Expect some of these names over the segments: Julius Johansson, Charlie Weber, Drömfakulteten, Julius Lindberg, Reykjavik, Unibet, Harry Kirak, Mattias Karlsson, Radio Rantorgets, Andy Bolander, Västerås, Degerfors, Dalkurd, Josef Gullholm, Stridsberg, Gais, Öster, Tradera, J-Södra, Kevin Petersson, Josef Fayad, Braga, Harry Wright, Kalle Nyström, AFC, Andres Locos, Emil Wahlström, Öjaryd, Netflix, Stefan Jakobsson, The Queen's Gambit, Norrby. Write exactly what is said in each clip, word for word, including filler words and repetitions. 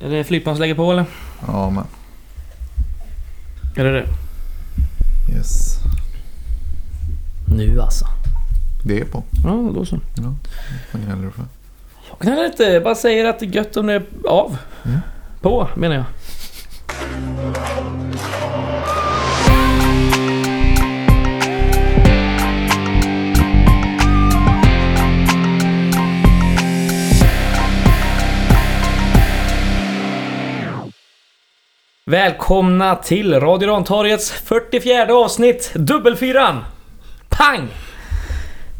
Är det flygplansläge på eller? Ja, men. Är det det? Yes. Nu alltså. Det är på. Ja, då så. Ja, vad gnäller du för? Jag gnäller inte, bara säger att det är gött om det är av. Mm. På, menar jag. Välkomna till Radio Rantorgets fyrtiofjärde avsnitt, dubbelfyran. Pang!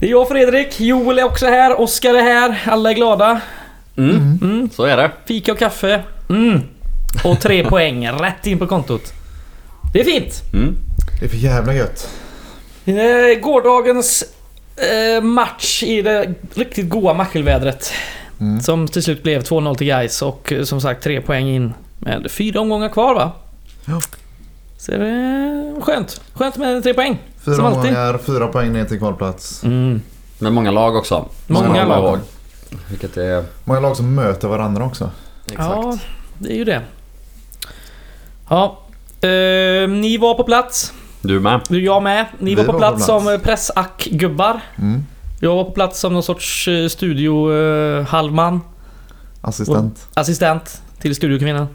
Det är jag, Fredrik, Joel är också här, Oskar är här, alla är glada. Mm. Mm. Mm. Så är det. Fika och kaffe. Mm. Och tre poäng rätt in på kontot. Det är fint. Mm. Det är för jävla gött. Gårdagens eh, match i det riktigt goa mackelvädret. Mm. Som till slut blev två noll till Gais och som sagt tre poäng in. Med fyra omgångar kvar, va? Ja. Så är det skönt. Skönt med tre poäng. Fyra omgångar, fyra poäng ner till kvalplats. Mm. Med många lag också. Många, många lag. lag. Vilket är... Många lag som möter varandra också. Exakt. Ja, det är ju det. Ja. Eh, ni var på plats. Du med. Jag med. Ni var på, var på plats som pressackgubbar. Mm. Jag var på plats som någon sorts studiohalvman. Eh, Assistent. Och, assistent. Till studiokvinnan.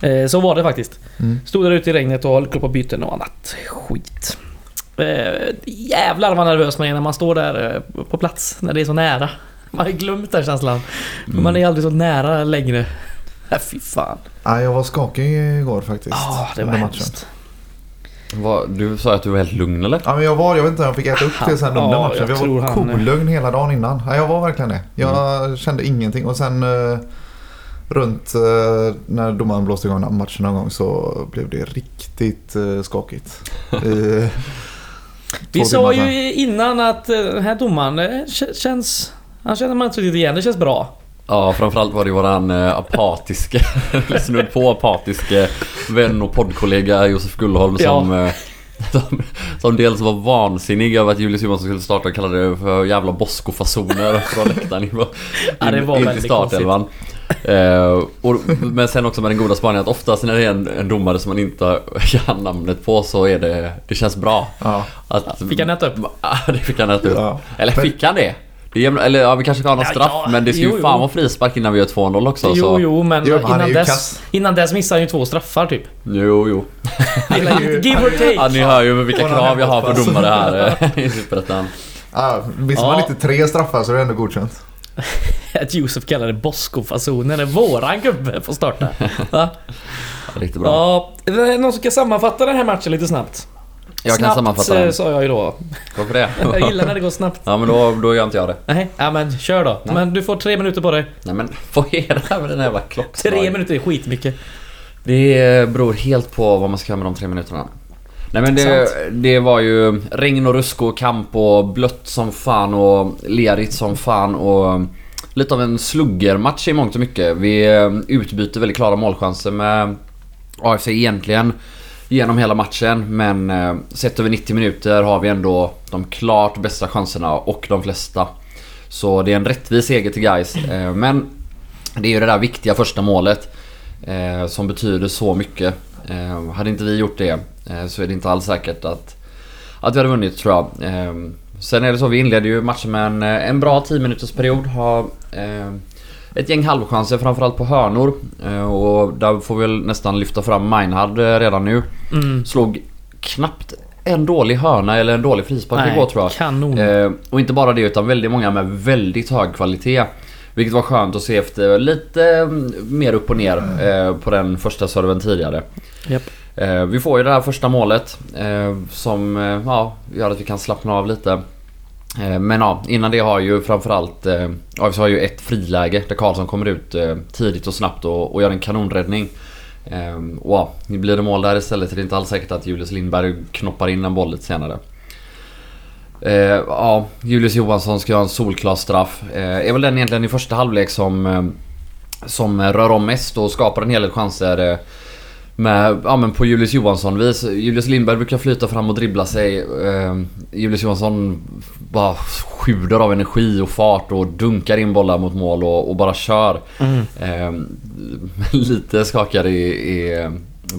eh, Så var det faktiskt. Mm. Stod där ute i regnet och höll koll på byten och annat skit. eh, Jävlar vad nervös man är när man står där eh, på plats, när det är så nära. Man har glömt den känslan. Mm. Man är aldrig så nära längre. äh, Fy fan. ah, Jag var skakig igår faktiskt. Ja, ah, det var hemskt. Var, du sa att du var helt lugn eller? Ja, men jag var, jag vet inte, jag fick äta upp till sen under matchen. Jag, jag var kolugn hela dagen innan. Ja, jag var verkligen det. Jag mm. kände ingenting. Och sen... Eh, runt eh, när domaren blåste igång matchen någon gång så blev det riktigt eh, skakigt. eh, Vi sa ju sen. Innan att eh, den här domaren eh, k- känns, han känner man inte riktigt igen, det känns bra. Ja, framförallt var det våran eh, apatiske, snudd på apatiske vän och poddkollega Josef Gullholm som... Ja. Eh, Som, som dels var vansinnig över att Julius Johansson skulle starta och kallade det för jävla boskofasoner från läktaren in, ja, det var in till startelvan. eh, och, Men sen också med den goda spaningen att oftast när det är en, en domare som man inte kan namnet på så är det, det känns bra. Ja. Att, fick han äta upp? Ja, det fick han äta upp. Ja. Eller fick han det? Det jämna, eller ja, vi kanske kan ha någon straff, ja, ja. Men det ska ju jo, fan vara frispark innan vi gör två noll också. Jo, så. Jo, men jo, innan, dess, innan dess missar han ju två straffar typ. Jo, jo. Give or take. Ja, ni hör ju vilka krav jag har på domare här i Superettan. Ja, missar man inte tre straffar så är det ändå godkänt. Att Josef kallar det Bosko-fasonen är våran gubbe får starta. Ja, riktigt bra. Ja, någon som kan sammanfatta den här matchen lite snabbt? Jag snabbt, kan sammanfatta den. Sa jag ju då. Varför det? Jag gillar när det går snabbt. Ja, men då, då gör inte jag det. Nej, ja, men kör då. Nej. Men du får tre minuter på dig. Nej, men vad är det här med den här jävla klockslag? Tre minuter är skitmycket. Det beror helt på vad man ska göra med de tre minuterna. Nej, men det, det var ju regn och rusk och kamp och blött som fan och lerigt som fan och lite av en sluggermatch i mångt och mycket. Vi utbyter väldigt klara målchanser med A F C egentligen genom hela matchen, men eh, sett över nittio minuter har vi ändå de klart bästa chanserna och de flesta. Så det är en rättvis seger till Gais. Eh, men det är ju det där viktiga första målet eh, som betyder så mycket. Eh, hade inte vi gjort det eh, så är det inte alls säkert att, att vi hade vunnit, tror jag. Eh, sen är det så, vi inledde ju matchen med en, en bra tio-minutersperiod. Har eh, ett gäng halvchanser, framförallt på hörnor. Och där får vi väl nästan lyfta fram Meinhard redan nu. Mm. Slog knappt en dålig hörna eller en dålig frispark igår, tror jag. Kanon. Eh, och inte bara det, utan väldigt många med väldigt hög kvalitet. Vilket var skönt att se efter lite mer upp och ner eh, på den första serven tidigare. Yep. Eh, vi får ju det här första målet eh, som eh, ja, gör att vi kan slappna av lite. Men ja, innan det har ju framförallt eh, A F C har ju ett friläge där Karlsson kommer ut eh, tidigt och snabbt och, och gör en kanonräddning. Ehm, och ja, nu blir det mål där istället. Det är inte alls säkert att Julius Lindberg knoppar in en boll lite senare. Ehm, ja, Julius Johansson ska göra en solklar straff. Ehm, är väl den egentligen i första halvlek som, som rör om mest och skapar en hel del chanser. Med, ja, men på Julius Johansson-vis. Julius Lindberg brukar flyta fram och dribbla sig. Eh, Julius Johansson bara sjuder av energi och fart och dunkar in bollar mot mål och, och bara kör. Mm. Eh, lite skakar i, i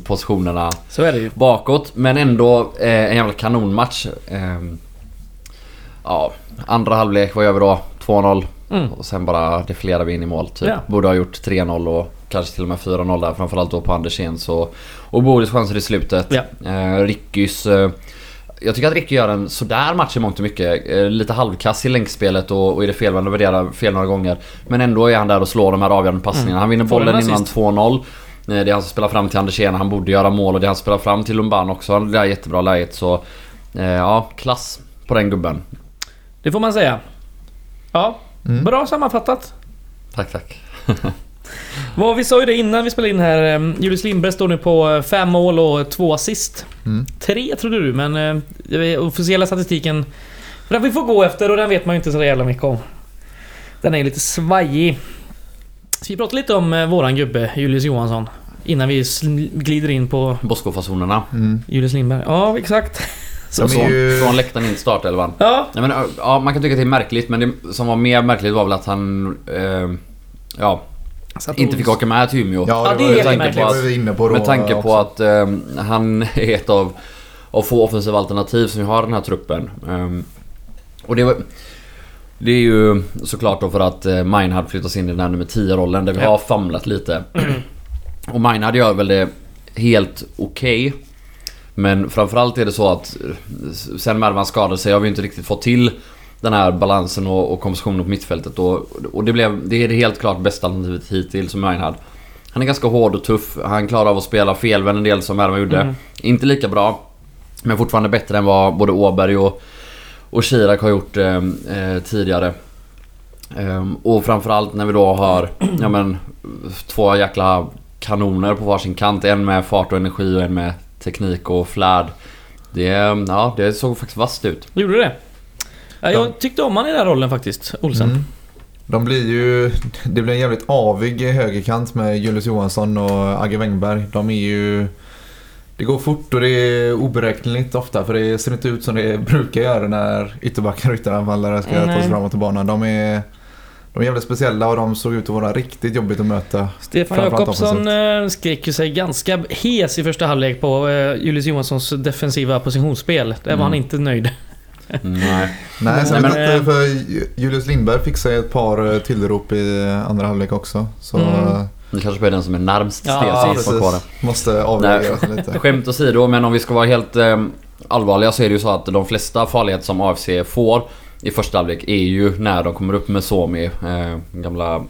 positionerna så är det ju. Bakåt. Men ändå eh, en jävla kanonmatch. Eh, ja, andra halvlek, vad gör vi då? två noll. Mm. Och sen bara deflerar vi in i mål typ. Yeah. Borde ha gjort tre noll och kanske till och med fyra noll där, framförallt då på Andersens och, och Boris chanser i slutet. Yeah. eh, Rickys eh, jag tycker att Ricky gör en sådär match i mångt och mycket, eh, lite halvkass i länkspelet och, och är det felvända värderar fel några gånger, men ändå är han där och slår de här avgörande passningarna. Mm. Han vinner bollen innan sist. två noll. eh, Det är han som spelar fram till Andersén, han borde göra mål, och det är han som spelar fram till Lumban också. Han är jättebra läget, så eh, ja, klass på den gubben. Det får man säga. Ja. Mm. Bra sammanfattat. Tack, tack. Vad vi sa ju det innan vi spelade in här. Julius Lindberg står nu på fem mål och två assist. Mm. Tre trodde du, men eh, officiella statistiken, för den vi får gå efter och den vet man ju inte så jävla mycket om. Den är ju lite svajig. Så vi pratar lite om eh, våran gubbe Julius Johansson innan vi sl- glider in på Bosko-fasonerna. Mm. Julius Lindberg, ja exakt. Som från, ju... från läktaren in start eller vad? Ja. Jag menar, ja, man kan tycka att det är märkligt, men det som var mer märkligt var väl att han eh, ja, att inte fick åka med till Umeå. Ja, det, ja, det med, tanke på att, inne på med tanke på att eh, han är ett av, av få offensiva alternativ som har den här truppen. Eh, och det var, det är ju såklart då för att eh, Meinhard flyttas in i den här nummer tio-rollen där vi ja. har famlat lite. Och Meinhard gör väl det helt okej. Okay. Men framförallt är det så att sen Mervan skadade sig har vi inte riktigt fått till den här balansen och, och kompositionen på mittfältet. Och, och det, blev, det är det helt klart bästa alternativet hittills som Meinhard. Han är ganska hård och tuff. Han klarar av att spela felvänd en del som Mervan gjorde. Mm. Inte lika bra, men fortfarande bättre än vad både Åberg och, och Kirak har gjort eh, eh, tidigare. Ehm, och framförallt när vi då har ja, men, två jäkla kanoner på varsin kant. En med fart och energi och en med teknik och flärd. Det, ja, det såg faktiskt vasst ut. Gjorde det? Ja, jag tyckte om han i den här rollen faktiskt, Olsen. Mm. De blir ju, det blir en jävligt avig högerkant med Julius Johansson och Agge Wengberg. De är ju, det går fort och det är oberäkneligt ofta, för det ser inte ut som det brukar göra när ytterbackar och ytteranfallare ska mm. ta sig framåt i banan. De är De är jävligt speciella och de såg ut att vara riktigt jobbigt att möta. Stefan Jakobsson skrek ju sig ganska hes i första halvlek på Julius Johanssons defensiva positionsspel. Där var mm. han inte nöjd. Nej, Nej sen Nej, men... för Julius Lindberg fick sig ett par tillrop i andra halvlek också. Så... Mm. Det kanske är den som är närmst ja, Stefan ja, kvar. Måste avväga lite. Skämt åsido, men om vi ska vara helt eh, allvarliga så är det ju så att de flesta farligheter som A F C får i första halvlek är ju när de kommer upp med Somi, eh, gamla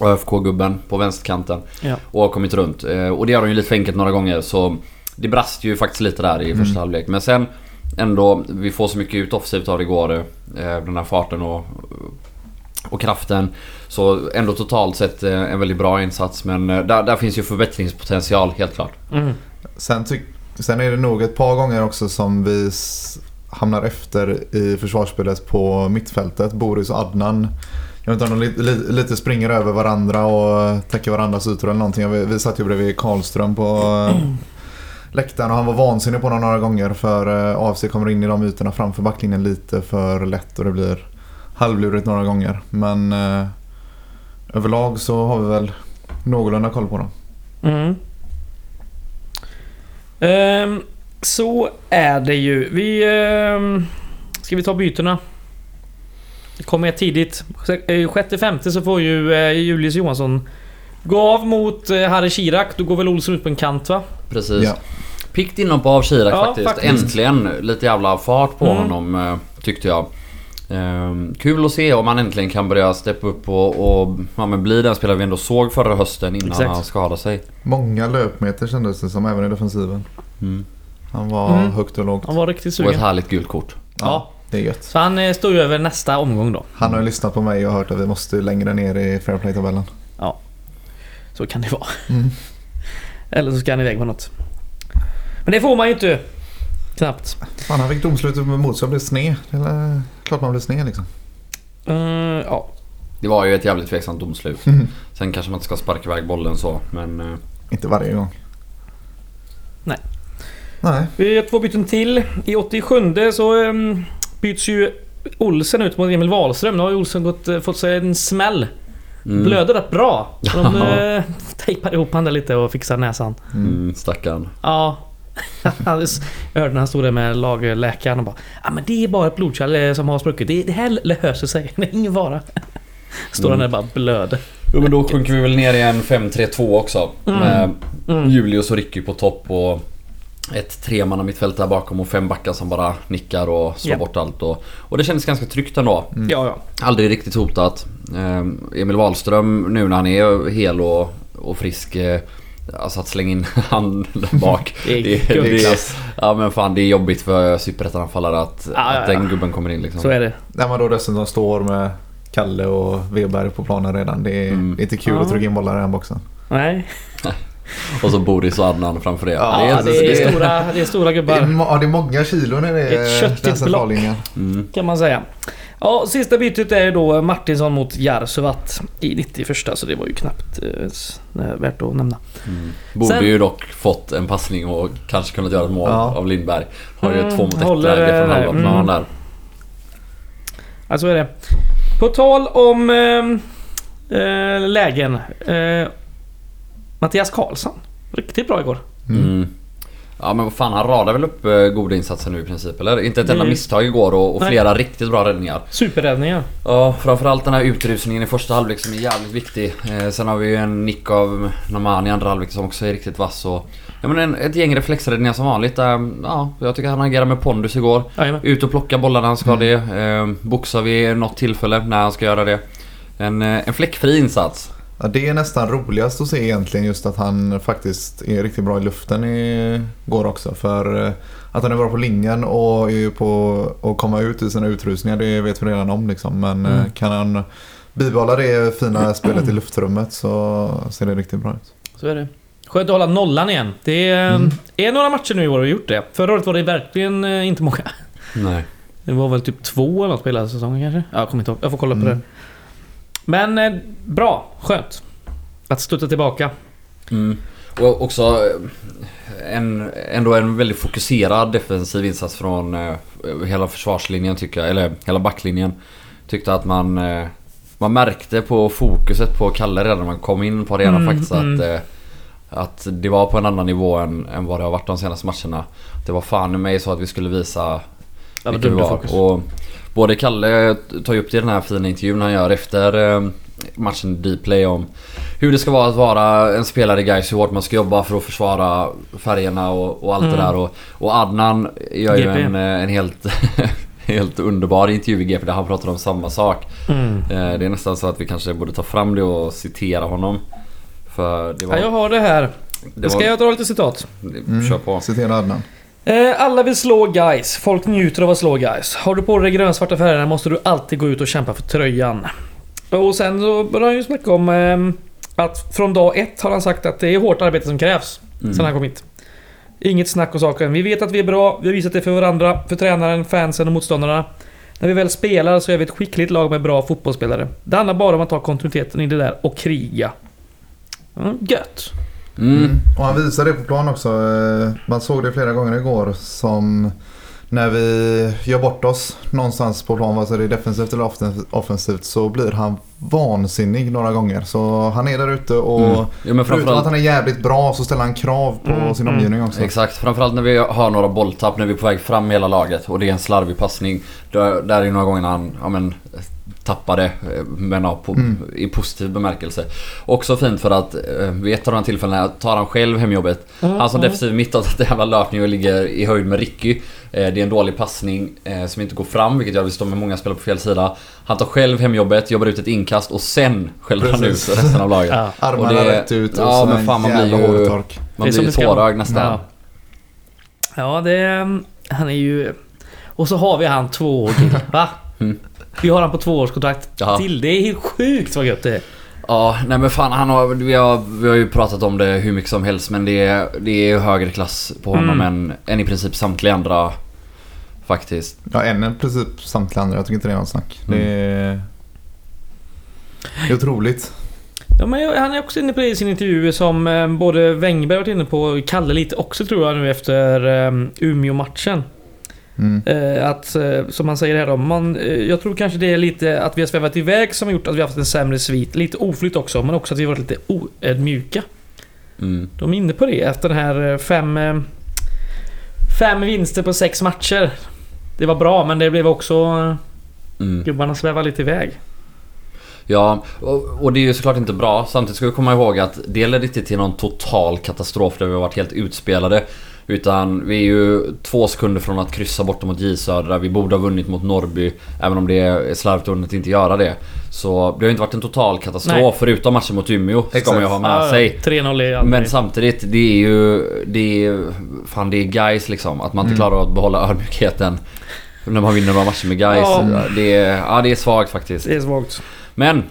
ÖFK-gubben på vänsterkanten ja. och har kommit runt. Eh, och det har de ju lite enkelt några gånger, så det brast ju faktiskt lite där i mm. första halvlek. Men sen ändå, vi får så mycket ut offensivt av igår, eh, den här farten och, och kraften. Så ändå totalt sett eh, en väldigt bra insats, men eh, där, där finns ju förbättringspotential helt klart. Mm. Sen, ty- sen är det nog ett par gånger också som vi... S- hamnar efter i försvarsspelet på mittfältet. Boris och Adnan, jag vet inte om de li- li- lite springer över varandra och täcker varandras ytor eller någonting. Vi, vi satt ju bredvid Karlström på läktaren och han var vansinnig på några gånger, för A F C kommer in i de ytorna framför backlinjen lite för lätt och det blir halvlurigt några gånger. Men eh, överlag så har vi väl någorlunda koll på dem. Mm. Um. Så är det ju. Vi eh, ska vi ta byterna. Det kommer tidigt. sjätte femte så får ju eh, Julius Johansson gå av mot eh, Harry Kirak. Då går väl Olsson ut på en kant, va? Precis. Ja. Pikt inom på av Kirak ja, faktiskt. faktiskt. Äntligen lite jävla fart på mm. honom eh, tyckte jag. Ehm, kul att se om han äntligen kan börja steppa upp och, och ja, men bli den spelare vi ändå såg förra hösten innan Exakt. han skadade sig. Många löpmeter kändes det som även i defensiven. Mm. Han var mm. högt och lågt. Han var riktigt sugen. Och ett härligt gult kort. Ja, ja, det är gött. Så han står ju över nästa omgång då. Han har ju lyssnat på mig och hört att vi måste längre ner i fairplay-tabellen. Ja, så kan det vara. Mm. Eller så ska han iväg på något. Men det får man ju inte. Knappt. Fan, han fick domslutet emot så han blev sned. Eller klart man blev sned liksom. Uh, ja. Det var ju ett jävligt tveksamt domslut. Mm. Sen kanske man inte ska sparka iväg bollen så. Men... Inte varje gång. Nej. Nej. Vi har två byten till. I åttiosju så um, byts ju Olsen ut mot Emil Wahlström. Nu har ju Olsen gått, fått sig en smäll. Mm. Blöder rätt bra. De uh, tejpar ihop han där lite och fixar näsan. Mm, stackaren. Ja. Jag hörde när han stod där med lagläkaren och bara, ja ah, men det är bara ett blodkärl som har spruckit. Det, det här löser sig. Det är ingen vara. Står mm. han där bara blöd. Jo, men då sjunker vi väl ner i en fem tre två också. Mm. Med mm. Julius och Ricky på topp och ett tremanna mittfält där bakom och fem backar som bara nickar och slår yep. bort allt. Och, och det kändes ganska tryggt ändå. Mm. Ja, ja. Aldrig riktigt hotat. Emil Wahlström nu när han är hel och, och frisk, alltså att slänga in han där bak. det, det, det är, ja men fan, det är jobbigt för superettanfallare att, ah, att ja, ja. den gubben kommer in liksom. Så är det. När man då dessutom står med Kalle och Weber på planen redan, det är mm. inte kul ah. att trycka in bollar i den boxen. Nej. Och så Boris och Adnan framför det. Ja, det är, det är, det är, stora, det är stora gubbar. Det är, ja, det är många kilon i det. Ett köttigt block mm. kan man säga. Ja, sista bytet är då Martinsson mot Jarsuvat i nittioförsta, så det var ju knappt eh, värt att nämna. Mm. Borde Sen, ju dock fått en passning och kanske kunnat göra ett mål ja. av Lindberg. Har ju mm, två mot ett läge från halva planen där. Ja, så är det. På tal om eh, eh, lägen. Eh, Mattias Karlsson, riktigt bra igår. Mm. Ja men vad fan, han radar väl upp eh, goda insatser nu i princip, eller? Inte ett enda mm. misstag igår och, och flera riktigt bra räddningar. Superräddningar. Ja, framförallt den här utrusningen i första halvlek som är jävligt viktig. Eh, sen har vi ju en nick av Namani i andra halvlek som också är riktigt vass. Och, ja, men en, ett gäng reflexräddningar som vanligt. Eh, ja, jag tycker han agerar med pondus igår. Jajamän. Ut och plocka bollarna han ska mm. det. Eh, boxar vid något tillfälle när han ska göra det. En, en fläckfri insats. Ja, det är nästan roligast att se egentligen, just att han faktiskt är riktigt bra i luften igår också. För att han är bra på linjen och är på att komma ut i sina utrustningar, det vet vi redan om liksom. Men mm. kan han bibehålla det fina spelet i luftrummet så ser det riktigt bra ut. Så är det. Skönt att hålla nollan igen. Det är, mm. är några matcher nu i år vi har gjort det. Förra året var det verkligen inte många. Nej. Det var väl typ två eller något på hela säsongen kanske. Ja, jag kommer inte ihåg. Jag får kolla på mm. det. Men eh, bra, skönt att studsa tillbaka. Mm. Och också en, ändå en väldigt fokuserad defensiv insats från eh, hela försvarslinjen tycker jag, eller hela backlinjen. Tyckte att man eh, man märkte på fokuset på Kalle redan när man kom in på arenan mm, faktiskt mm. att eh, att det var på en annan nivå än, än vad det har varit de senaste matcherna. Det var fan i mig så att vi skulle visa ja, vilket vi var. Och både Kalle tar ju upp det i den här fina intervjun han gör efter matchen D-play om hur det ska vara att vara en spelare i Gais, hur hårt man ska jobba för att försvara färgerna och, och allt mm. det där. Och, och Adnan gör ju en, en helt, helt underbar intervju i G P där han pratar om samma sak. Mm. Det är nästan så att vi kanske borde ta fram det och citera honom. För det var, ja, jag har det här. Det var, ska jag dra lite citat? Mm. Kör på. Citera Adnan. Alla vill slå Gais. Folk njuter av att slå Gais. Har du på dig grönsvarta färgerna måste du alltid gå ut och kämpa för tröjan. Och sen så börjar han ju snacka om eh, att från dag ett har han sagt att det är hårt arbete som krävs mm. sen han kom hit. Inget snack om saken. Vi vet att vi är bra. Vi har visat det för varandra, för tränaren, fansen och motståndarna. När vi väl spelar så är vi ett skickligt lag med bra fotbollsspelare. Det handlar bara om att ta kontinuiteten i det där och kriga. Mm, gött. Mm. Mm. Och han visar det på plan också. Man såg det flera gånger igår, som när vi gör bort oss någonstans på plan, alltså det är defensivt eller offensivt, så blir han vansinnig några gånger. Så han är där ute och mm. ja, men framförallt, utan att han är jävligt bra, så ställer han krav på mm. sin omgivning också. Exakt, framförallt när vi har några bolltapp, när vi är på väg fram hela laget och det är en slarvig passning. Där är ju några gånger han ja, men, tappade, men ja, på, mm. i positiv bemärkelse. Också fint för att vid ett av de tillfällena tar han själv hemjobbet. Mm. Han som defensiv mittåt att det jävla löpning och ligger i höjd med Ricky. Det är en dålig passning som inte går fram, vilket gör att vi står med många spelare på fel sida. Han tar själv hemjobbet, jobbar ut ett inkast och sen skäller han ut resten av laget. Ja. Armarna rätt ut och ja, men fan, man blir ju, man blir ju tårögd nästan. Ja, ja det är, han är ju... Och så har vi han två år till, va? Mm. Vi har han på tvåårskontrakt till. Det är helt sjukt vad gött det är. Ja, nej men fan, han har, vi, har, vi har ju pratat om det hur mycket som helst. Men det är, det är ju högre klass på honom mm. än, än i princip samtliga andra faktiskt. Ja, än i princip samtliga andra. Jag tycker inte det är någon snack. Det är, det är otroligt. Ja, men han är också inne på det i sin intervju som både Wängberg varit inne på och Kalle lite också, tror jag, nu efter Umeå-matchen. Mm. Att, som han säger här då, man, jag tror kanske det är lite att vi har svävat iväg som har gjort att vi har haft en sämre svit. Lite oflytt också, men också att vi har varit lite oödmjuka. Mm. De är inne på det efter den här fem, fem vinster på sex matcher. Det var bra, men det blev också mm. gubbarna svävar lite iväg. Ja, och det är ju såklart inte bra. Samtidigt ska vi komma ihåg att det leder inte till någon total katastrof där vi har varit helt utspelade, utan vi är ju två sekunder från att kryssa borta mot J-Södra. Vi borde ha vunnit mot Norrby, även om det är slarvigt att inte göra det. Så det har inte varit en total katastrof. Nej. Förutom matchen mot Umeå ska Exakt. Man ju ha med ja, sig tre noll. Men samtidigt, det är ju det är, fan, det är Gais liksom. Att man inte mm. klarar att behålla ödmjukheten när man vinner några matcher med Gais. Ja. Det, är, ja, det är svagt faktiskt. Det är svagt. Men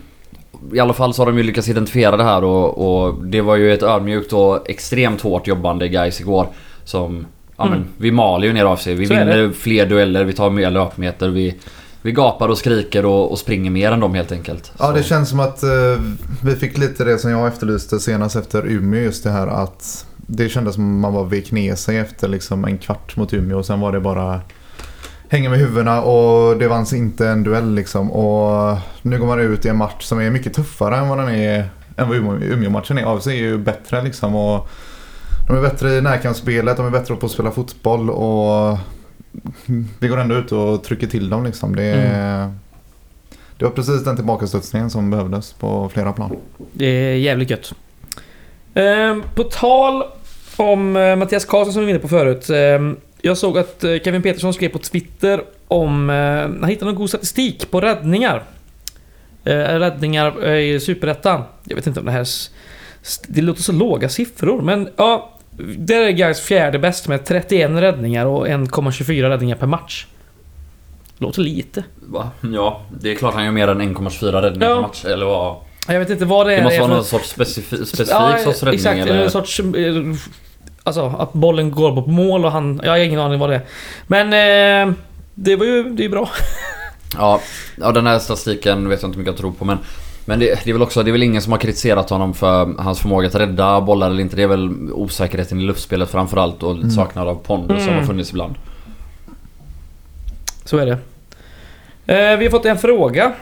i alla fall så har de ju lyckats identifiera det här, och, och det var ju ett ödmjukt och extremt hårt jobbande Gais igår som, ja men, mm. vi maler ju ner av sig. Vi så vinner fler dueller, vi tar mer löpmeter, vi, vi gapar och skriker och, och springer mer än dem helt enkelt. Ja, så det känns som att eh, vi fick lite det som jag efterlyste senast efter Umeå, just det här att det kändes som man var vek ner sig efter liksom en kvart mot Umeå, och sen var det bara hänga med huvudena och det vanns inte en duell liksom. Och nu går man ut i en match som är mycket tuffare än vad den är, än vad Umeå-matchen är. A F C är ju bättre liksom, och de är bättre i närkampsspelet, de är bättre på att spela fotboll, och vi går ändå ut och trycker till dem liksom. Det, mm. det var precis den tillbakastudsningen som behövdes på flera plan. Det är jävligt gött. Eh, på tal om Mattias Karlsson som vi vinner på förut. Eh, jag såg att Kevin Petersson skrev på Twitter om eh, han hittade någon god statistik på räddningar. Eh, räddningar i Superettan. Jag vet inte om det här... Det låter så låga siffror, men ja, det är Gais fjärde bäst med trettioen räddningar och en komma tjugofyra räddningar per match. Låter lite. Va? Ja, det är klart han gör mer än en komma tjugofyra räddningar ja. per match, eller vad? Jag vet inte vad det är. Det måste vara någon sorts specifik specifik ja, sorts räddning, exakt, eller en sorts, alltså att bollen går på mål och han, jag har ingen aning vad det är. Men eh, det var ju, det är bra. Ja, ja, den här statistiken vet jag inte mycket jag tror på, men Men det, det är väl också, det är väl ingen som har kritiserat honom för hans förmåga att rädda bollar eller inte. Det är väl osäkerheten i luftspelet framförallt, och mm. saknad av pondus mm. som har funnits ibland. Så är det. eh, Vi har fått en fråga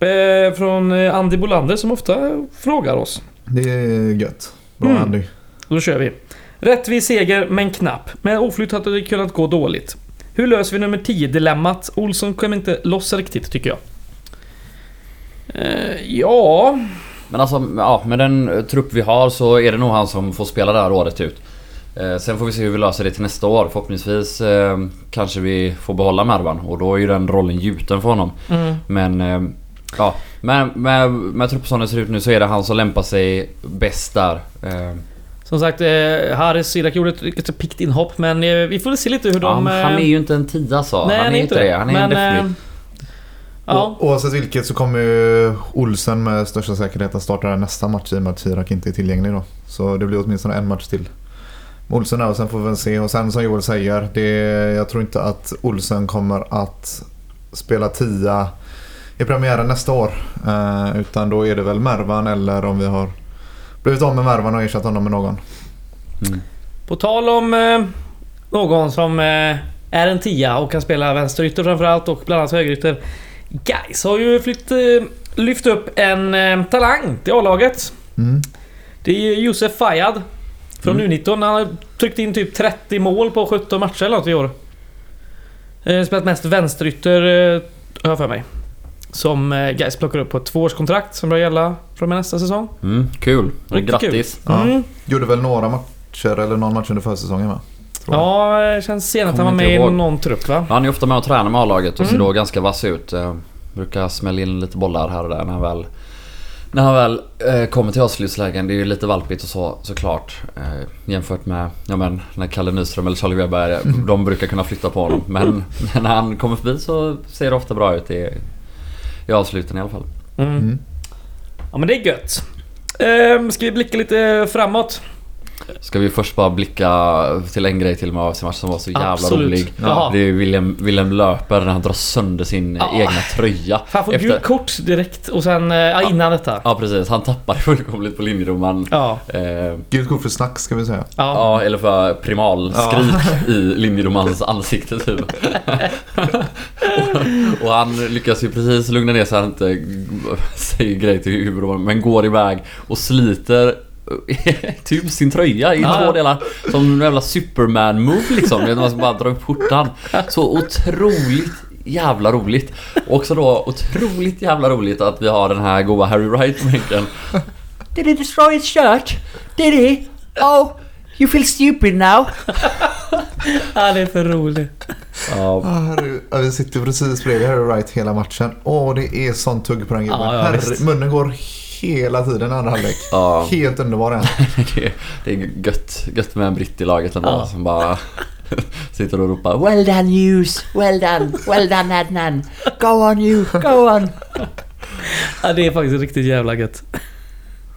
eh, från Andy Bolander som ofta frågar oss. Det är gött. Bra mm. Andy. Då kör vi. Rättvis seger men knapp. Men oflytt hade det kunnat gå dåligt. Hur löser vi nummer tio-dilemmat? Olsson kom inte loss riktigt, tycker jag. Ja, men alltså, ja, med den trupp vi har så är det nog han som får spela det här året ut. eh, Sen får vi se hur vi löser det till nästa år. Förhoppningsvis eh, kanske vi får behålla Mervan, och då är ju den rollen gjuten för honom. mm. Men eh, ja, med, med, med trupp som det ser ut nu så är det han som lämpar sig bäst där. eh, Som sagt, eh, Haris Sidak gjorde ett pikt inhopp, men eh, vi får se lite hur ja, de eh... Han är ju inte en tia, sa nej, han, är han är inte det, det. Han är men, en definitiv eh... Ja. O- oavsett vilket så kommer Olsen med största säkerhet att starta nästa match i och med att Kirak inte är tillgänglig då. Så det blir åtminstone en match till Olsen där, och sen får vi väl se. Och sen som Joel säger, det, jag tror inte att Olsen kommer att spela tia i premiären nästa år, eh, utan då är det väl Mervan, eller om vi har blivit av med Mervan och ersatt honom med någon. mm. På tal om eh, någon som eh, är en tia och kan spela vänsterytter framförallt och bland annat högerytter. Gais har ju flytt, lyft upp en eh, talang till A-laget. Mm. Det är Josef Fayad från mm. U nitton. Han har tryckt in typ trettio mål på sjutton matcher eller något i år. Eh, spelat mest vänsterytter, eh, hör för mig. Som eh, Gais plockar upp på ett tvåårskontrakt som börjar gälla från nästa säsong. Mm, kul. Grattis. Kul. Mm. Ja. Gjorde väl några matcher eller någon match under försäsongen, va? Ja, det känns sen att han var med i någon trupp, va? Han är ofta med och tränar med A-laget och ser mm. då ganska vass ut. Jag brukar smälla in lite bollar här och där när han väl, när han väl eh, kommer till avslutslägen. Det är ju lite valpigt och så, såklart. Eh, jämfört med ja, men, när Kalle Nyström eller Charlie Weber, de brukar kunna flytta på honom. Men när han kommer förbi så ser det ofta bra ut i, i avsluten i alla fall. Mm. Mm. Ja, men det är gött. Eh, ska vi blicka lite framåt? Ska vi först bara blicka till en grej till med A F C match som var så jävla absolut rolig. Ja. Det är William, William löper när han drar sönder sin ja. egna tröja. Fan, får efter... gult kort direkt och sen äh, ja. innan detta. Ja, precis. Han tappar fullkomligt på linjedomaren. Ja. Eh... Gult kort för snack, ska vi säga. Ja, ja, eller för primalskrik ja. i linjedomarens ansikte typ. och, och han lyckas ju precis lugna ner så han inte säger grej till huvuddomaren, men går iväg och sliter typ sin tröja i ja. två delar som en jävla Superman-move liksom, när man ska bara dra upp skjortan. Så otroligt jävla roligt. Och så då otroligt jävla roligt att vi har den här goa Harry Wright-mänken. Did it destroy his shirt? Did he? Oh, you feel stupid now. Ja, det är för roligt. Ja. Ah, vi sitter precis bredvid Harry Wright hela matchen. Åh, oh, det är sån tugg på den gubben. Ja, ja, munnen går hela tiden andra halvlek. Ja. Helt underbar. Det är gött, gött med en britt i laget ändå, ja. som bara sitter och ropar well done news, well done, well done Adnan. Go on you, go on. Ja, det är faktiskt riktigt jävla gött.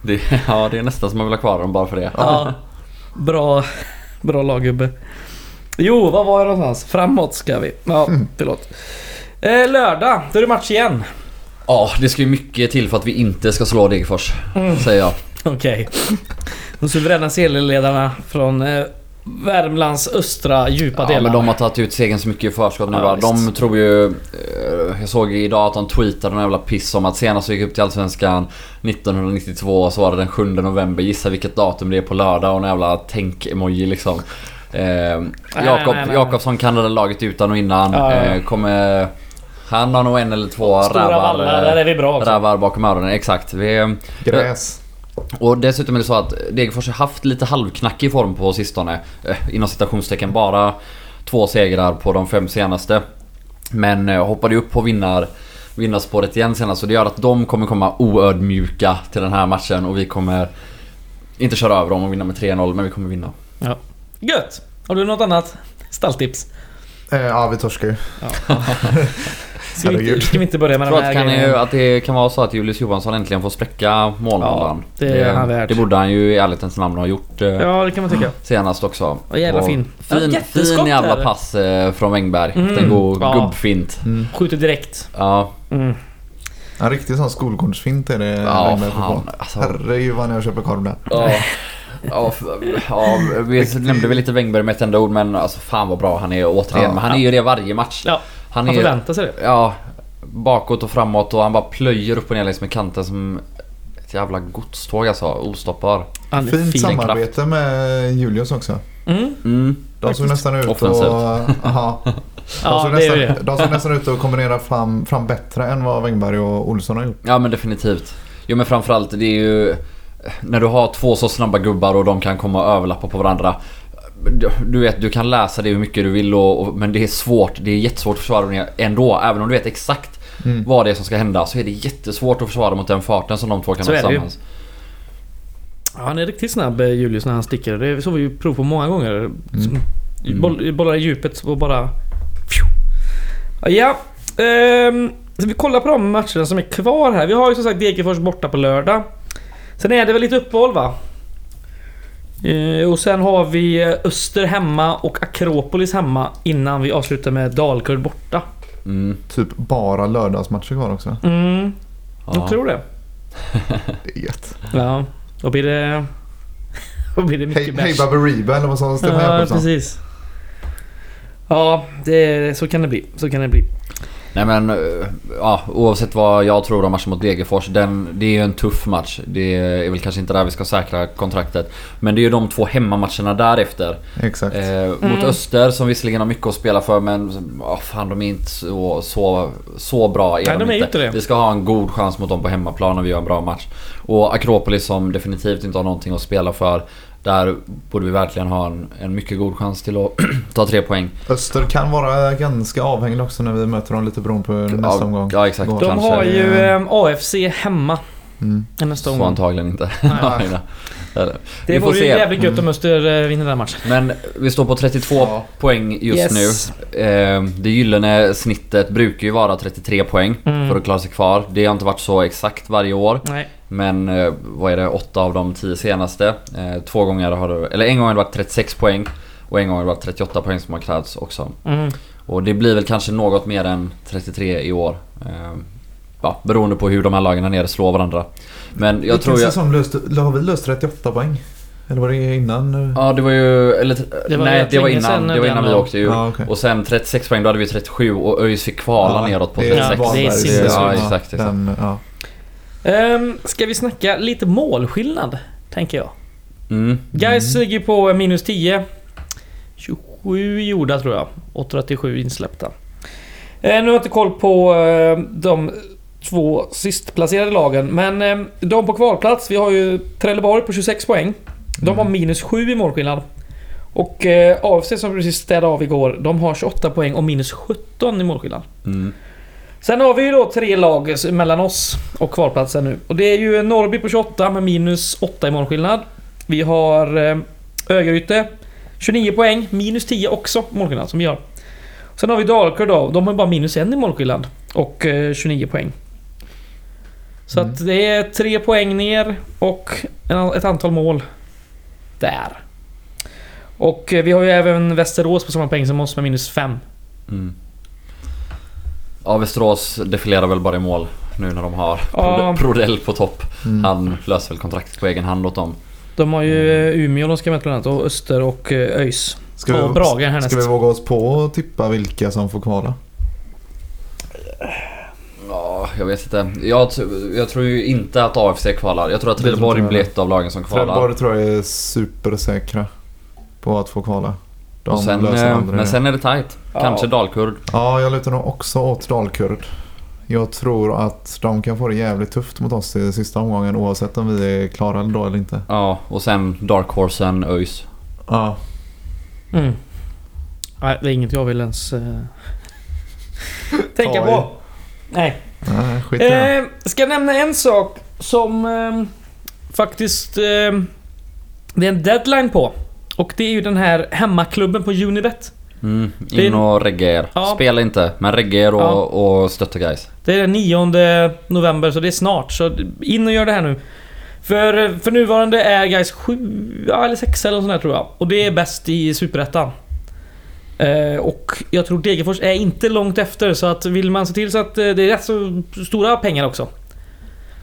Det, ja, det är nästan som man vill ha kvar dem bara för det. Ja. Bra, bra laggubbe. Jo, vad var det någonstans? Framåt ska vi. Ja, förlåt. Eh, lördag, då är det match igen. Ja, det ska ju mycket till för att vi inte ska slå Degerfors, mm. säger jag. Okej. Okay. De suveräna serieledarna från eh, Värmlands östra djupa ja, delar. Ja, men de har tagit ut segern så mycket i förskott nu. Ja, de tror ju... Eh, jag såg idag att de tweetade en jävla piss om att senast gick upp till Allsvenskan nittonhundranittiotvå, så var det den sjunde november. Gissa vilket datum det är på lördag, och en jävla tänk-emoji liksom. Eh, Jakob, Jakobsson kan det laget utan och innan. Ja, ja. Eh, kommer... Han har nog en eller två rävar bakom öronen. Exakt. Vi, Gräs. Och dessutom är det så att Degerfors har haft lite halvknackig form på sistone. Inom citationstecken bara två segrar på de fem senaste. Men hoppade upp på vinnar, vinnarspåret igen senast. Så det gör att de kommer komma oödmjuka till den här matchen. Och vi kommer inte köra över dem och vinna med tre noll, men vi kommer vinna. Ja. Gött! Har du något annat stalltips? Eh, ja, vi torskar ju. Ja. Ska vi, ska vi inte börja med den här grejen? Jag tror att det kan vara så att Julius Johansson äntligen får spräcka målnollan. Ja, det, det, det borde han ju i ärlighetens namn ha gjort. Ja, det kan man tycka. Senast också. Och jävla fin. Fin, ja, fin jävla här. Pass från Wengberg. Mm. Den går ja. gubbfint. Mm. Skjuter direkt. Ja. Mm. En riktig sån skolgårdsfint är det. Ja, fan. Alltså. Herregud vad jag köper korv där. Ja. Ja, ja, vi nämnde väl lite Wengberg med ett enda ord, men alltså, fan vad bra han är återigen. Ja, men han är ju det varje match. Ja, han, han förväntar sig det. Ja, bakåt och framåt, och han bara plöjer upp och ner längs med kanten som ett jävla godståg, alltså, ostoppar. Fint samarbete kraft. Med Julius också. Mm. Mm. De såg nästan ut offensivt. Och aha. De ja, såg nästan, nästan ut och kombinera fram, fram bättre än vad Wengberg och Olsson har gjort. Ja, men definitivt. Jo, men framförallt det är ju när du har två så snabba gubbar och de kan komma och överlappa på varandra. Du vet, du kan läsa det hur mycket du vill och, och, men det är svårt, det är jättesvårt att försvara dem ändå. Även om du vet exakt mm. vad det är som ska hända, så är det jättesvårt att försvara mot den farten som de två kan ha tillsammans. Ja, han är riktigt snabb Julius när han sticker. Det såg vi ju prov på många gånger. Mm. Mm. Boll, bollar i djupet och bara ja. ehm, så vi kollar på de matcherna som är kvar här. Vi har ju som sagt Degerfors borta på lördag. Sen är det väl lite uppehåll, va? Eh, och sen har vi Öster hemma och Akropolis hemma innan vi avslutar med Dalkurd borta. Mm. Typ bara lördagsmatcher kvar också. Mm, ja. Jag tror det. Det är gött. Ja, då blir det, då blir det mycket hey, bäst. Hej Baberiba eller vad som helst. Ja, precis. Ja, det, så kan det bli. Så kan det bli. Nej, men ja, oavsett vad jag tror om matchen mot Degerfors, den, det är ju en tuff match. Det är väl kanske inte där vi ska säkra kontraktet, men det är ju de två hemmamatcherna därefter. Exakt. Eh, mot mm. Öster som visserligen har mycket att spela för, men oh, fan, de är inte så, så, så bra. Är Nej, de de är inte. Inte vi ska ha en god chans mot dem på hemmaplan när vi gör en bra match. Och Akropolis som definitivt inte har någonting att spela för, där borde vi verkligen ha en, en mycket god chans till att ta tre poäng. Öster kan vara ganska avhängig också när vi möter dem lite beroende på nästa ja, omgång. Ja, exakt. De kanske har ju äm, A F C hemma. Mm. Nästa omgång. Så antagligen inte. Det vi får ju jävligt gött om Öster vinner den matchen. Men vi står på trettiotvå ja. poäng just yes. nu. eh, Det gyllene snittet brukar ju vara trettiotre poäng mm. för att klara sig kvar. Det har inte varit så exakt varje år. Nej. Men vad är det, åtta av de tio senaste. Två gånger har det, eller en gång har det varit trettiosex poäng och en gång har det varit trettioåtta poäng som har krävts också. Mm. Och det blir väl kanske något mer än trettiotre i år. Ja, beroende på hur de här lagen här nere slår varandra. Men jag vilken tror jag som löst, har vi löst trettioåtta poäng. Eller var det innan? Ja, det var ju eller det var nej, det var innan. Det var innan vi åkte ur. Ja, okay. Och sen trettiosex poäng, då hade vi trettiosju och ÖIS fick kvala ja, neråt på trettiosex. Ja, det är det, ja, exakt, exakt. Den, ja. Um, ska vi snacka lite målskillnad, tänker jag. Mm. Gais mm. ligger på minus tio. tjugosju gjorda tror jag. åttahundratrettiosju insläppta. Uh, nu har jag inte koll på uh, de två sist placerade lagen. Men uh, de på kvalplats, vi har ju Trelleborg på tjugosex poäng. De har minus sju i målskillnad. Och eh, A F C som precis städade av igår, de har tjugoåtta poäng och minus sjutton i målskillnad. Mm. Sen har vi ju då tre lag mellan oss och kvalplatsen nu. Och det är ju Norrby på tjugoåtta med minus åtta i målskillnad. Vi har eh, Öjaryd tjugonio poäng, minus tio också målskillnad som vi har. Sen har vi Dalkurd då, de har bara minus ett i målskillnad och eh, tjugonio poäng. Så mm. att det är tre poäng ner och en, ett antal mål där. Och vi har ju även Västerås på samma poäng som oss med minus fem. Mm. Ja, Västerås defilerar väl bara i mål nu när de har ja. Prodell på topp. Mm. Han löser väl kontraktet på egen hand åt dem. De har ju Umeå de ska möta bland annat, och Öster och ÖIS. Ska, och vi, Braga härnäst. Ska vi våga oss på och tippa vilka som får kvala? Ja, jag vet inte. Jag, jag tror ju inte att A F C kvalar. Jag tror att Trelleborg blir ett av lagen som kvalar. Trelleborg tror jag är supersäkra på att få kvala. De och sen, men sen är det tajt. Kanske ja. Dalkurd. Ja, jag lutar nog också åt Dalkurd. Jag tror att de kan få det jävligt tufft mot oss i sista omgången oavsett om vi är klara eller då eller inte. Ja, och sen Dark Horsen ÖIS. Ja. Mm. Nej, det är inget jag vill ens uh... tänka på. Nej. Nej, skit jag. Eh, ska jag nämna en sak som eh, faktiskt eh, det är en deadline på. Och det är ju den här hemmaklubben på Unibet. Mm, in och regger. Ja. Spela inte, men regger och, ja. och stötta guys. Det är den nionde november, så det är snart. Så in och gör det här nu. För, för nuvarande är guys sju eller sex eller sånt här tror jag. Och det är bäst i Superettan. Och jag tror Degerfors är inte långt efter. Så att vill man se till så att det är rätt så stora pengar också,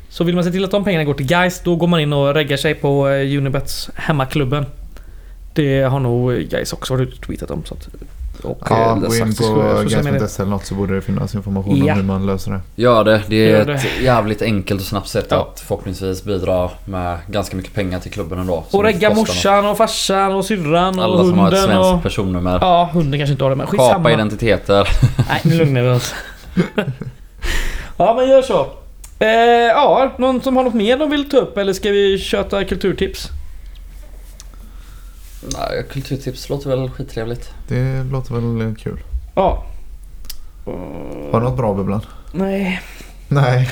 så vill man se till att de pengarna går till Gais, då går man in och reggar sig på Unibets hemmaklubben. Det har nog Gais också varit tweetat om så att, och ja, gå in på Gais punkt se eller något, så borde det finnas information ja. om hur man löser det. Gör det, det är Gör det. ett jävligt enkelt och snabbt sätt ja. att förhoppningsvis bidra med ganska mycket pengar till klubben ändå. Och regga morsan och farsan och syrran och alla hunden. Alla som har ett svenskt och personnummer. Ja, hunden kanske inte har det, men skitsamma. Kapa identiteter. Nej, nu lugnar vi oss. Ja, men gör så. eh, Ja, någon som har något mer de vill ta upp? Eller ska vi köta kulturtips? Nej, kulturtips låter väl skittrevligt. Det låter väl kul. Ja. Har du något bra bubblan? Nej. Nej.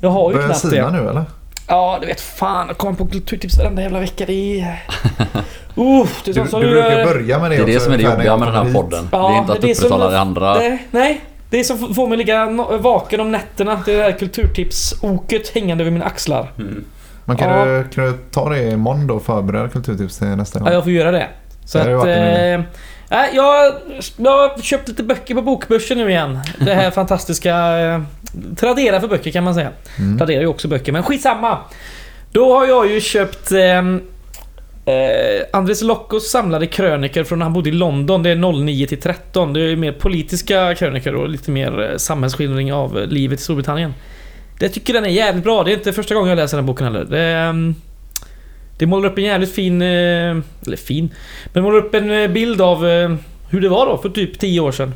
Jag har ju knappt det nu eller? Ja, det vet fan. Jag kommer på kulturtips varenda jävla vecka. Det är... Uff, det är du, som du brukar gör... börja med det. Det är det som är det jobbiga med den här podden. Ja, det är inte att upprätthålla som... det andra. Det, nej, det är som får mig ligga vaken om nätterna. Det är det här kulturtips-oket hängande över mina axlar. Mm. Man kan, ja. du, kan du ta det imorgon då och förbereda kulturtips till nästa gång? Ja, jag får göra det. Så att, det eh, jag, jag har köpt lite böcker på bokbörsen nu igen. Det här fantastiska... Eh, Tradera för böcker kan man säga. Mm. Tradera ju också böcker, men skitsamma. Då har jag ju köpt eh, eh, Andres Locos samlade kröniker från när han bodde i London. Det är noll nio till tretton. Det är mer politiska kröniker och lite mer samhällsskildring av livet i Storbritannien. Jag tycker den är jävligt bra. Det är inte första gången jag läser den boken heller. Det, det målar upp en jävligt fin... Eller fin... Men målar upp en bild av hur det var då för typ tio år sedan.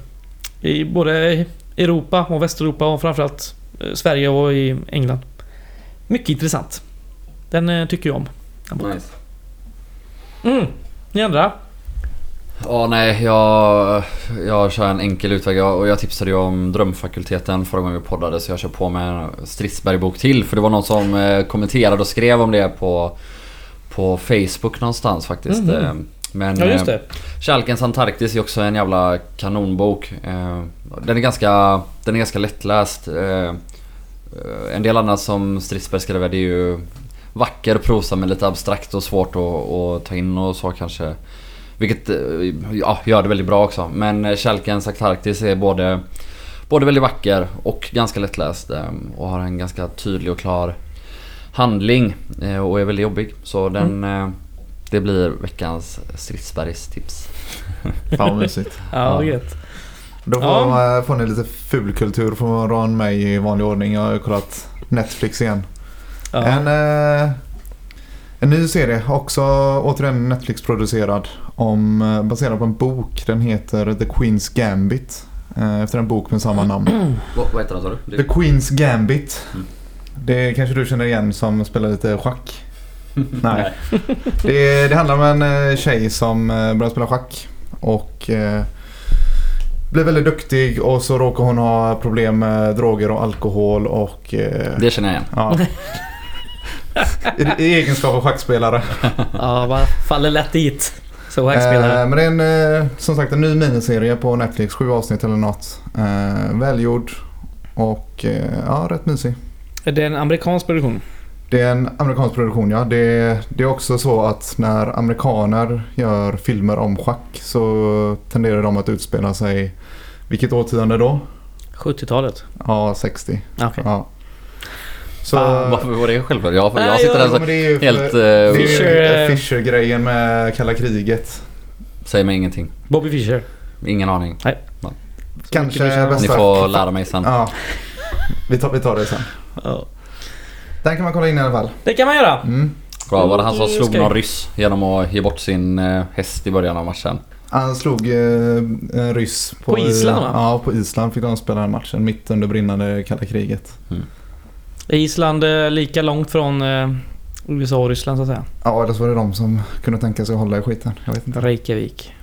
I både Europa och Västeuropa och framförallt Sverige och i England. Mycket intressant. Den tycker jag om. Nice. Mm, ni andra? Ja, nej, jag, jag kör en enkel utväg. Jag, och jag tipsade ju om Drömfakulteten förra gången vi poddade, så jag kör på med en Stridsberg-bok till. För det var någon som eh, kommenterade och skrev om det på, på Facebook någonstans faktiskt. Mm-hmm. Men, ja, just det. Eh, Kärlekens Antarktis är också en jävla kanonbok. Eh, den, är ganska, den är ganska lättläst. Eh, En del annat som Stridsberg skrev, det är ju vacker prosa men lite abstrakt och svårt att, att ta in och så kanske. Vilket ja, gör det väldigt bra också. Men Kärlekens Antarktis är både, både väldigt vacker och ganska lättläst och har en ganska tydlig och klar handling och är väldigt jobbig. Så den, mm. det blir veckans Stridsbergs tips. Fan mysigt. Ja, ja. Då får, ja. de, får ni lite fulkultur från Ron mig i vanlig ordning. Jag har kollat Netflix igen. Ja. En, en ny serie, också återigen Netflix-producerad, om, baserad på en bok. Den heter The Queen's Gambit. Efter en bok med samma namn. Vad heter den, sa du? The Queen's Gambit. Mm. Det kanske du känner igen som spelar lite schack. Nej. Det, det handlar om en tjej som börjar spela schack och eh, blir väldigt duktig, och så råkar hon ha problem med droger och alkohol och eh, det känner jag igen. Ja. I, i egenskap av schackspelare. Ja, vad faller lätt dit. Så schackspelare. Eh, men det är en, eh, som sagt en ny miniserie på Netflix, sju avsnitt eller något. Eh, välgjord och eh, ja, rätt mysig. Är det en amerikansk produktion? Det är en amerikansk produktion, ja. Det, det är också så att när amerikaner gör filmer om schack så tenderar de att utspela sig... Vilket årtionde då? sjuttiotalet. Ja, sextio. Okay. Ja. Så, ah, varför var det själv? Jag, ah, jag sitter där så för, helt... Uh, Fischer, Fischer-grejen med kalla kriget. Säger mig ingenting. Bobby Fischer. Ingen aning. Nej. Ja. Kanske bästa... Ni får lära mig sen. Ja. Vi tar, vi tar det sen. Ja. Den kan man kolla in i alla fall. Det kan man göra. Mm. Bra, var det han som slog mm. någon ryss genom att ge bort sin häst i början av matchen? Han slog eh, en ryss på, på Island, va? Ja, på Island fick han spela den matchen mitt under brinnande kalla kriget. Mm. Island eh, lika långt från eh, U S A och Ryssland så att säga. Ja, eller så var det de som kunde tänka sig att hålla i skiten. Jag vet inte. Reykjavik.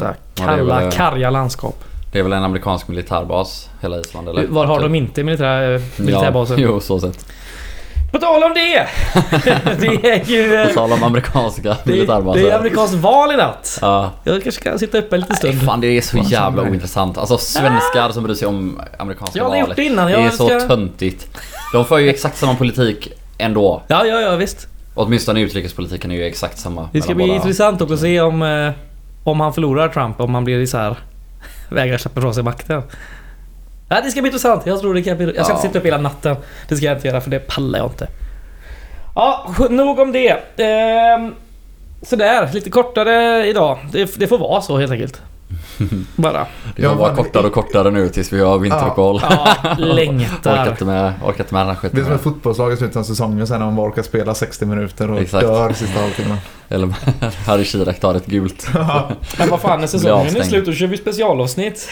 Där kalla, ja, karga landskap. Det är väl en amerikansk militärbas hela Island, eller? Var har de inte militär, militärbaser? Ja, jo, så sett. På tal om det! Det är ju... På tal om amerikanska militärbaser. Det är amerikansk val i natt. Ja. Jag kanske kan sitta uppe en liten stund. Nej, fan, det är så jävla ointressant. Alltså svenskar ah. som bryr sig om amerikanska ja, valet. Det, innan. Jag det är ska... så töntigt. De får ju exakt samma politik ändå. Ja, ja, ja, visst. Och åtminstone utrikespolitiken är ju exakt samma. Det ska bli bara... intressant också att se om, om han förlorar Trump, om han blir isär. Vägrar släppa från sig makten. Nej, det ska bli intressant. Jag tror det kan bli... Jag ska ja. inte sitta upp hela natten. Det ska jag inte göra, för det pallar jag inte. Ja, nog om det. Ehm, sådär, lite kortare idag. Det, det får vara så helt enkelt. Bara. Det var bara kortare och kortare nu tills vi har vinteruppehåll. Ja, ja, längtar. Orkar inte med, orkar inte med den här skiten. Det är som ett fotbollslag i slutet av säsongen, sen när man orkar spela sextio minuter och exakt. Dör sista halvtimmen. Eller här i Kirak tar ett gult. Ja. Men vad fan, är säsongen är slut och kör vi specialavsnitt.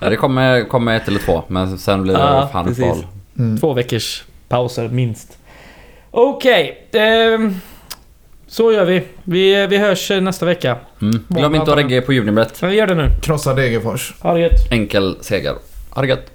Ja, det kommer, kommer ett eller två, men sen blir det ja, fan uppehåll. Mm. Två veckors pauser minst. Okej, okay, ehm. så gör vi. Vi, vi hörs nästa vecka. Mm. Glöm inte att regga på Unibet. Vi gör det nu. Krossa Degerfors. Arget. Enkel seger. Arget.